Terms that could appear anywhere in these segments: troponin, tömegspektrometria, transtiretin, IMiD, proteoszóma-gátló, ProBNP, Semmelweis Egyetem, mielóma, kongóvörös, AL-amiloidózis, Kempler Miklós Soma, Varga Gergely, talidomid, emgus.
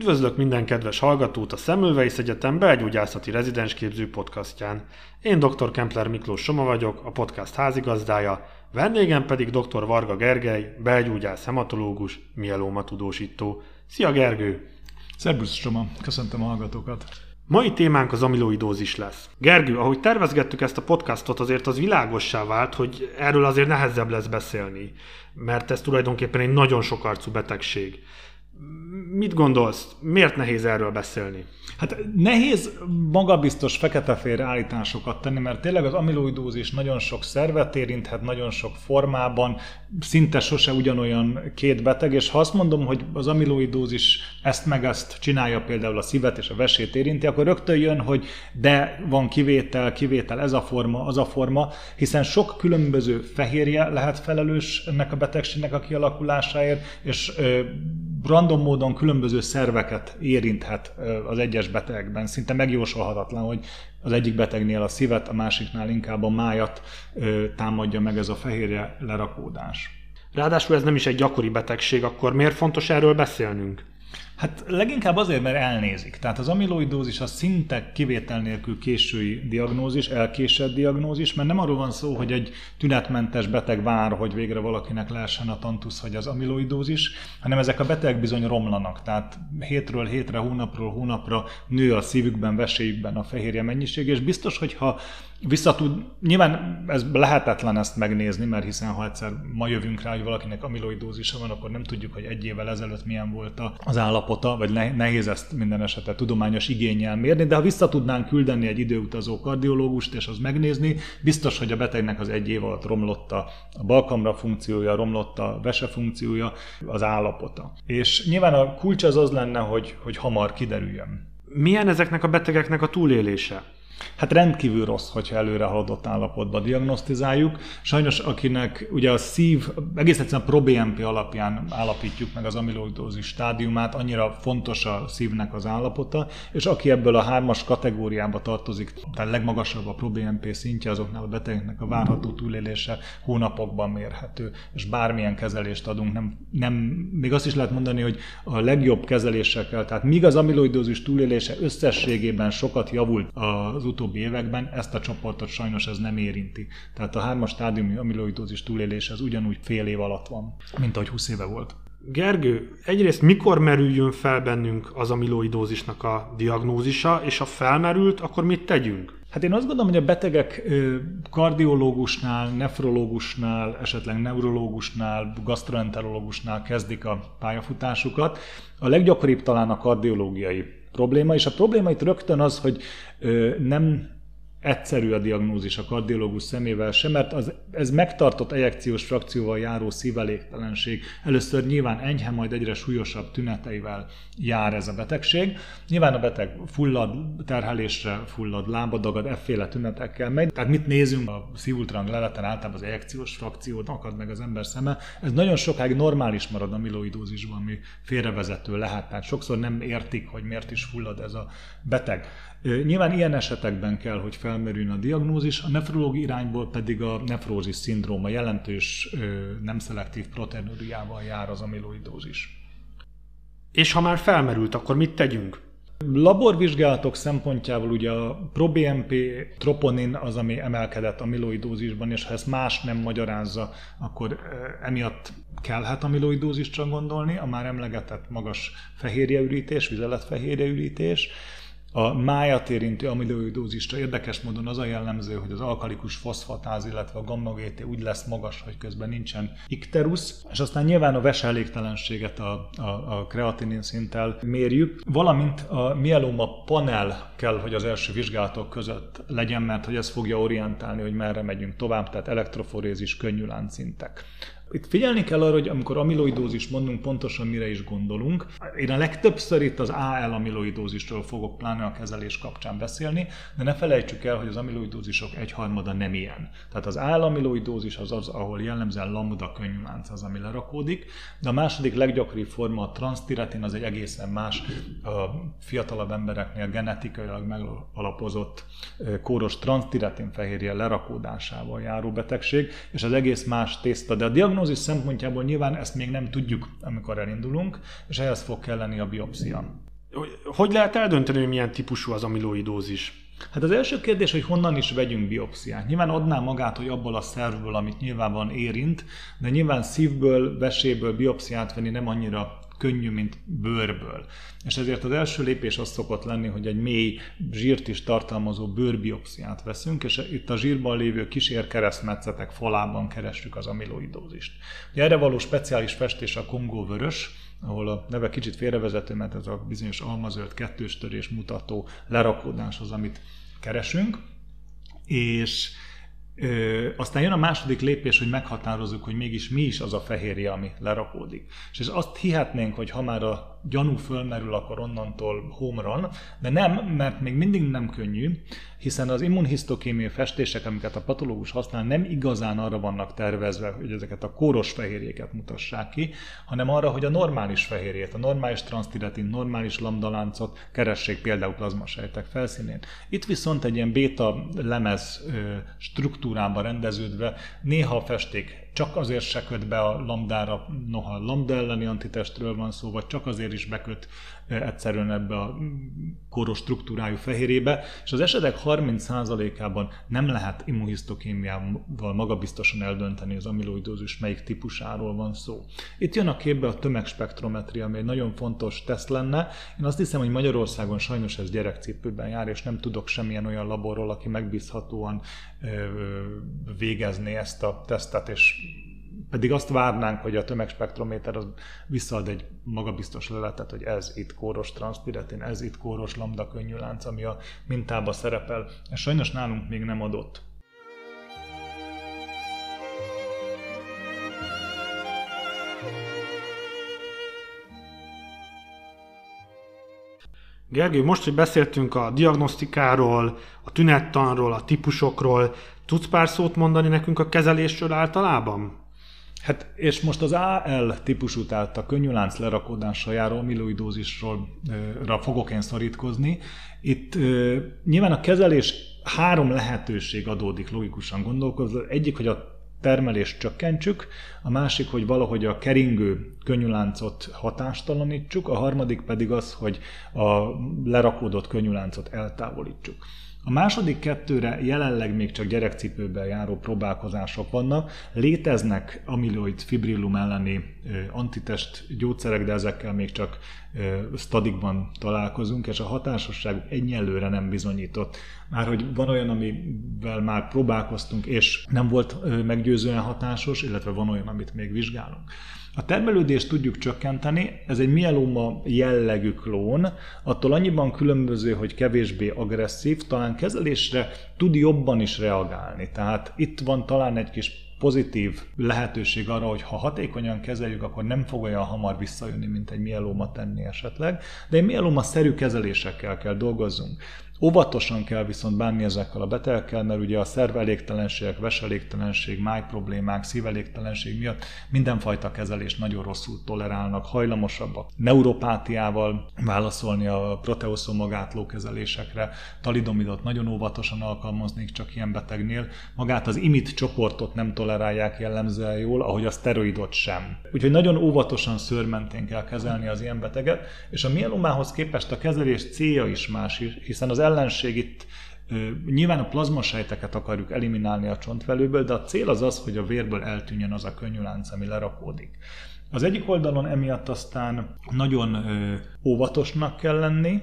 Üdvözlök minden kedves hallgatót a Semmelweis Egyetem belgyógyászati rezidensképző podcastján. Én dr. Kempler Miklós Soma vagyok, a podcast házigazdája, vendégem pedig dr. Varga Gergely, belgyógyász hematológus, mielóma tudósító. Szia Gergő! Szerbusz Soma, köszöntöm a hallgatókat! Mai témánk az amiloidózis lesz. Gergő, ahogy tervezgettük ezt a podcastot, azért az világossá vált, hogy erről azért nehezebb lesz beszélni, mert ez tulajdonképpen egy nagyon sokarcú betegség. Mit gondolsz? Miért nehéz erről beszélni? Hát nehéz magabiztos fekete-fehér állításokat tenni, mert tényleg az amiloidózis nagyon sok szervet érinthet, nagyon sok formában, szinte sose ugyanolyan két beteg, és ha azt mondom, hogy az amiloidózis ezt meg ezt csinálja, például a szívet és a vesét érinti, akkor rögtön jön, hogy de van kivétel, ez a forma, az a forma, hiszen sok különböző fehérje lehet felelős ennek a betegségnek a kialakulásáért, és random módon különböző szerveket érinthet az egyes betegekben. Szinte megjósolhatatlan, hogy az egyik betegnél a szívet, a másiknál inkább a májat támadja meg ez a fehérje lerakódás. Ráadásul ez nem is egy gyakori betegség, akkor miért fontos erről beszélnünk? Hát leginkább azért, mert elnézik. Tehát az amiloidózis a szinte kivétel nélkül késői diagnózis, elkésett diagnózis, mert nem arról van szó, hogy egy tünetmentes beteg vár, hogy végre valakinek lehessen a tantusz, hogy az amiloidózis, hanem ezek a betegek bizony romlanak. Tehát hétről hétre, hónapról hónapra nő a szívükben, veséjükben a fehérje mennyiség, és biztos, hogyha nyilván ez lehetetlen ezt megnézni, mert hiszen ha egyszer ma jövünk rá, hogy valakinek amiloidózisa van, akkor nem tudjuk, hogy egy évvel ezelőtt milyen volt az állapota, vagy nehéz ezt minden esetre tudományos igénnyel mérni, de ha vissza tudnánk küldeni egy időutazó kardiológust, és az megnézni, biztos, hogy a betegnek az egy év alatt romlott a balkamra funkciója, romlott a vese funkciója, az állapota. És nyilván a kulcs az lenne, hogy hamar kiderüljön. Milyen ezeknek a betegeknek a túlélése? Hát rendkívül rossz, hogyha előre haladott állapotban diagnosztizáljuk. Sajnos akinek ugye a szív, egész egyszerűen ProBNP alapján állapítjuk meg az amiloidózis stádiumát, annyira fontos a szívnek az állapota, és aki ebből a 3-as kategóriába tartozik, tehát legmagasabb a ProBNP szintje, azoknál a betegeknek a várható túlélése hónapokban mérhető, és bármilyen kezelést adunk. Még azt is lehet mondani, hogy a legjobb kezelésekkel, tehát míg az amiloidózis túlélése összességében sokat javult az utóbbi években, ezt a csoportot sajnos ez nem érinti. Tehát a 3-as stádiumi amiloidózis túlélése az ugyanúgy fél év alatt van, mint ahogy 20 éve volt. Gergő, egyrészt mikor merüljön fel bennünk az amiloidózisnak a diagnózisa, és ha felmerült, akkor mit tegyünk? Hát én azt gondolom, hogy a betegek kardiológusnál, nefrológusnál, esetleg neurológusnál, gastroenterológusnál kezdik a pályafutásukat. A leggyakoribb talán a kardiológiai probléma, és a probléma itt rögtön az, hogy nem egyszerű a diagnózis a kardiológus szemével sem, mert ez megtartott ejekciós frakcióval járó szívelégtelenség. Először nyilván enyhe, majd egyre súlyosabb tüneteivel jár ez a betegség. Nyilván a beteg fullad, terhelésre fullad, lábadagad, efféle tünetekkel megy. Tehát mit nézünk a szívultrang leleten, általában az ejekciós frakciót akad meg az ember szeme. Ez nagyon sokáig normális marad amiloidózisban, ami félrevezető lehet. Tehát sokszor nem értik, hogy miért is fullad ez a beteg. Nyilván ilyen esetekben kell, hogy felmerüljön a diagnózis, a nefrológiai irányból pedig a nefrózis szindróma jelentős nem szelektív proteinúriával jár az amiloidózis. És ha már felmerült, akkor mit tegyünk? Laborvizsgálatok szempontjából ugye a ProBNP troponin az, ami emelkedett amiloidózisban, és ha ezt más nem magyarázza, akkor emiatt kellhet amiloidózisra gondolni, a már emlegetett magas fehérjeürítés, vizeletfehérjeürítés. A májat érintő amiloidózisra érdekes módon az a jellemző, hogy az alkalikus foszfatáz, illetve a gamma-GT úgy lesz magas, hogy közben nincsen ikterusz, és aztán nyilván a veseelégtelenséget a kreatinin szinttel mérjük, valamint a mieloma panel kell, hogy az első vizsgálatok között legyen, mert hogy ez fogja orientálni, hogy merre megyünk tovább, tehát elektroforézis, könnyű láncszintek. Itt figyelni kell arra, hogy amikor amiloidózis mondunk, pontosan mire is gondolunk. Én a legtöbbször itt az AL-amiloidózisról fogok pláne a kezelés kapcsán beszélni, de ne felejtsük el, hogy az amiloidózisok egyharmada nem ilyen. Tehát az AL-amiloidózis az, ahol jellemzően lambda könnyűlánc az, ami lerakódik, de a második leggyakoribb forma a transtiretin, az egy egészen más, a fiatalabb embereknél genetikailag megalapozott kóros transtiretin fehérje lerakódásával járó betegség, és az egész más tészta, de a diagnózis szempontjából nyilván ezt még nem tudjuk, amikor elindulunk, és ehhez fog kelleni a biopszia. Hogy lehet eldönteni, hogy milyen típusú az amiloidózis? Hát az első kérdés, hogy honnan is vegyünk biopsziát. Nyilván adná magát, hogy abból a szervből, amit nyilvánvalóan érint, de nyilván szívből, veséből biopsziát venni nem annyira könnyű, mint bőrből. És ezért az első lépés az szokott lenni, hogy egy mély zsírt is tartalmazó bőrbiopsziát veszünk, és itt a zsírban lévő kísér keresztmetszetek falában keressük az amiloidózist. Ugye erre való speciális festés a kongóvörös, ahol a neve kicsit félrevezető, mert ez a bizonyos almazöld kettőstörés mutató lerakódás az, amit keresünk, és aztán jön a második lépés, hogy meghatározzuk, hogy mégis mi is az a fehérje, ami lerakódik. És azt hihetnénk, hogy ha már a gyanú fölmerül, akkor onnantól home run, de nem, mert még mindig nem könnyű, hiszen az immunhisztokémiai festések, amiket a patológus használ, nem igazán arra vannak tervezve, hogy ezeket a kóros fehérjéket mutassák ki, hanem arra, hogy a normális fehérjét, a normális transtiretin, normális lambdaláncot keressék például plazmasejtek felszínén. Itt viszont egy ilyen béta lemez struktúrába rendeződve néha a festék csak azért se köt be a lambdára, noha lambda elleni antitestről van szó, vagy csak azért is beköt egyszerűen ebbe a kóros struktúrájú fehérébe, és az esetek 30%-ában nem lehet immunhisztokémiával magabiztosan eldönteni az amiloidózis melyik típusáról van szó. Itt jön a képbe a tömegspektrometria, ami egy nagyon fontos teszt lenne. Én azt hiszem, hogy Magyarországon sajnos ez gyerekcipőben jár, és nem tudok semmilyen olyan laborról, aki megbízhatóan végezné ezt a tesztet, és pedig azt várnánk, hogy a tömegspektrométer az visszaad egy magabiztos leletet, hogy ez itt kóros transzpiretin, ez itt kóros lambda könnyű lánc, ami a mintába szerepel. Ez sajnos nálunk még nem adott. Gergő, most, hogy beszéltünk a diagnosztikáról, a tünettanról, a típusokról, tudsz pár szót mondani nekünk a kezelésről általában? Hát, és most az AL típusú, tehát a könnyűlánc lerakódással járó amiloidózisra fogok én szorítkozni. Itt nyilván a kezelés három lehetőség adódik logikusan gondolkozva. Egyik, hogy a termelést csökkentsük, a másik, hogy valahogy a keringő könnyűláncot hatástalanítsuk, a harmadik pedig az, hogy a lerakódott könnyűláncot eltávolítsuk. A második kettőre jelenleg még csak gyerekcipőben járó próbálkozások vannak. Léteznek amiloid fibrillum elleni antitest gyógyszerek, de ezekkel még csak stadikban találkozunk, és a hatásosságuk egyelőre nem bizonyított. Már hogy van olyan, amivel már próbálkoztunk, és nem volt meggyőzően hatásos, illetve van olyan, amit még vizsgálunk. A termelődést tudjuk csökkenteni, ez egy mieloma jellegű klón, attól annyiban különböző, hogy kevésbé agresszív, talán kezelésre tud jobban is reagálni. Tehát itt van talán egy kis pozitív lehetőség arra, hogy ha hatékonyan kezeljük, akkor nem fog olyan hamar visszajönni, mint egy mieloma tenni esetleg, de egy mieloma-szerű kezelésekkel kell dolgozzunk. Óvatosan kell viszont bánni ezekkel a betegekkel, mert ugye a szervelégtelenségek, veselégtelenség, májproblémák, szívelégtelenség miatt mindenfajta kezelést nagyon rosszul tolerálnak, hajlamosabbak neuropátiával válaszolni a proteoszóma-gátló kezelésekre, talidomidot nagyon óvatosan alkalmaznék csak ilyen betegnél, magát az IMiD csoportot nem tolerálják jellemzően jól, ahogy a szteroidot sem. Úgyhogy nagyon óvatosan szőrmentén kell kezelni az ilyen beteget, és a mielomához képest a kezelés célja is más, hiszen az ellenség itt nyilván a plazmasejteket akarjuk eliminálni a csontvelőből, de a cél az az, hogy a vérből eltűnjön az a könnyűlánc, ami lerakódik. Az egyik oldalon emiatt aztán nagyon óvatosnak kell lenni,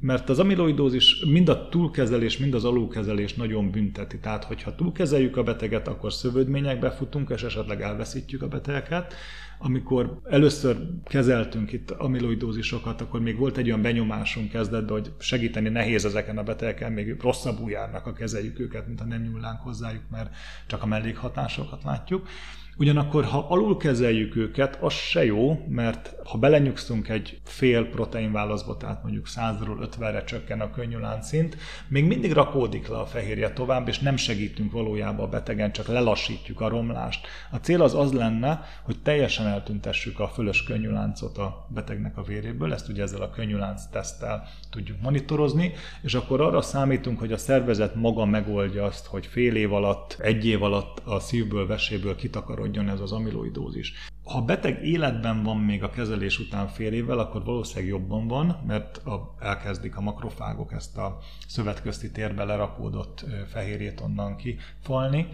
mert az amiloidózis mind a túlkezelés, mind az alulkezelés nagyon bünteti. Tehát, hogyha túlkezeljük a beteget, akkor szövődményekbe futunk, és esetleg elveszítjük a betegeket. Amikor először kezeltünk itt amiloidózisokat, akkor még volt egy olyan benyomásunk kezdetben, hogy segíteni nehéz ezeken a betegeken, még rosszabbul járnak, ha kezeljük őket, mint ha nem nyúlnánk hozzájuk, mert csak a mellékhatásokat látjuk. Ugyanakkor, ha alul kezeljük őket, az se jó, mert ha belenyugszunk egy fél proteinválaszba, tehát mondjuk 100-ról 50-re csökken a könnyűláncszint, még mindig rakódik le a fehérje tovább, és nem segítünk valójában a betegen, csak lelassítjuk a romlást. A cél az az lenne, hogy teljesen eltüntessük a fölös könnyűláncot a betegnek a véréből, ezt ugye ezzel a könnyűlánc teszttel tudjuk monitorozni, és akkor arra számítunk, hogy a szervezet maga megoldja azt, hogy fél év alatt, egy év alatt a szívből, veséből kitakarod ez az amiloidózis. Ha a beteg életben van még a kezelés után fél évvel, akkor valószínűleg jobban van, mert elkezdik a makrofágok ezt a szövetközti térbe lerakódott fehérjét onnan kifalni,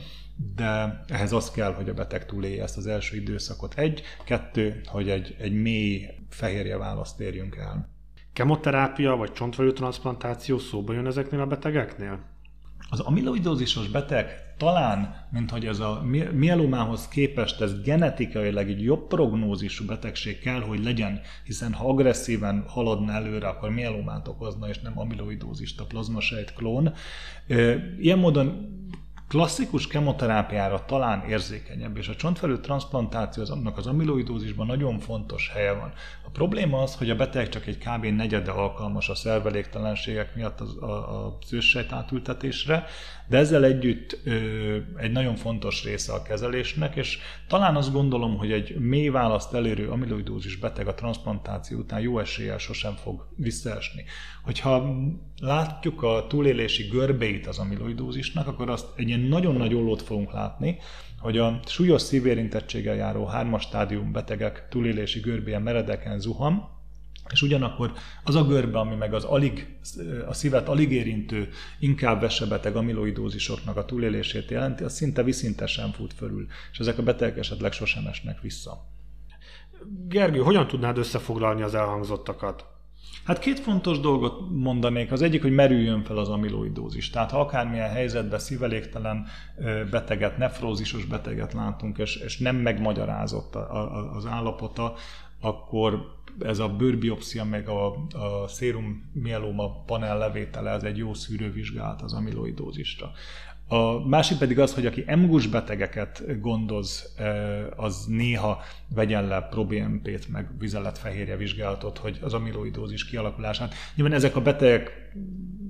de ehhez az kell, hogy a beteg túlélje ezt az első időszakot. 1, 2, hogy egy mély fehérje választ érjünk el. Kemoterápia vagy csontvajútranszplantáció szóba jön ezeknél a betegeknél? Az amiloidózisos beteg talán, minthogy ez a mielomához képest, ez genetikailag egy jobb prognózisú betegség kell, hogy legyen, hiszen ha agresszíven haladna előre, akkor mielomát okozna, és nem amiloidózist, a plazmasejt klón. Ilyen módon klasszikus kemoterápiára talán érzékenyebb, és a csontfelül transzplantáció annak az amiloidózisban nagyon fontos helye van. A probléma az, hogy a beteg csak egy kb. Negyede alkalmas a szerveléktelenségek miatt a szőssejt átültetésre, de ezzel együtt egy nagyon fontos része a kezelésnek, és talán azt gondolom, hogy egy mély választ elérő amiloidózis beteg a transzplantáció után jó eséllyel sosem fog visszaesni. Hogyha látjuk a túlélési görbéit az amiloidózisnak, akkor azt egy ilyen nagyon nagy ollót fogunk látni, hogy a súlyos szívérintettséggel járó 3-as stádium betegek túlélési görbéje meredeken zuhan, és ugyanakkor az a görbe, ami meg a szívet alig érintő, inkább vesebeteg amiloidózisoknak a túlélését jelenti, az szinte viszintesen fut fölül, és ezek a betegek esetleg sosem esnek vissza. Gergő, hogyan tudnád összefoglalni az elhangzottakat? Hát 2 fontos dolgot mondanék. Az egyik, hogy merüljön fel az amiloidózis. Tehát ha akármilyen helyzetben szíveléktelen beteget, nefrózisos beteget látunk, és nem megmagyarázott az állapota, akkor ez a bőrbiopszia meg a szérum mieloma panel levétele, ez egy jó szűrővizsgálat az amiloidózisra. A másik pedig az, hogy aki emgus betegeket gondoz, az néha vegyen le ProBNP-t, meg vizeletfehérje vizsgálatot, hogy az amiloidózis kialakulását. Nyilván ezek a betegek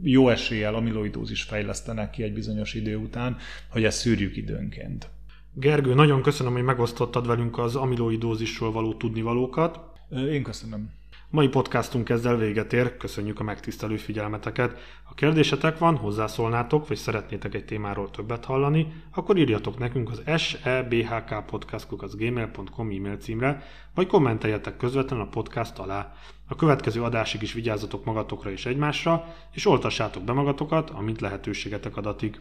jó eséllyel amiloidózis fejlesztenek ki egy bizonyos idő után, hogy ezt szűrjük időnként. Gergő, nagyon köszönöm, hogy megosztottad velünk az amiloidózisról való tudnivalókat. Én köszönöm. Mai podcastunk ezzel véget ér, köszönjük a megtisztelő figyelmeteket. Ha kérdésetek van, hozzászólnátok, vagy szeretnétek egy témáról többet hallani, akkor írjatok nekünk az sebhkpodcast@gmail.com e-mail címre, vagy kommenteljetek közvetlenül a podcast alá. A következő adásig is vigyázzatok magatokra és egymásra, és oltassátok be magatokat, amint lehetőségetek adatik.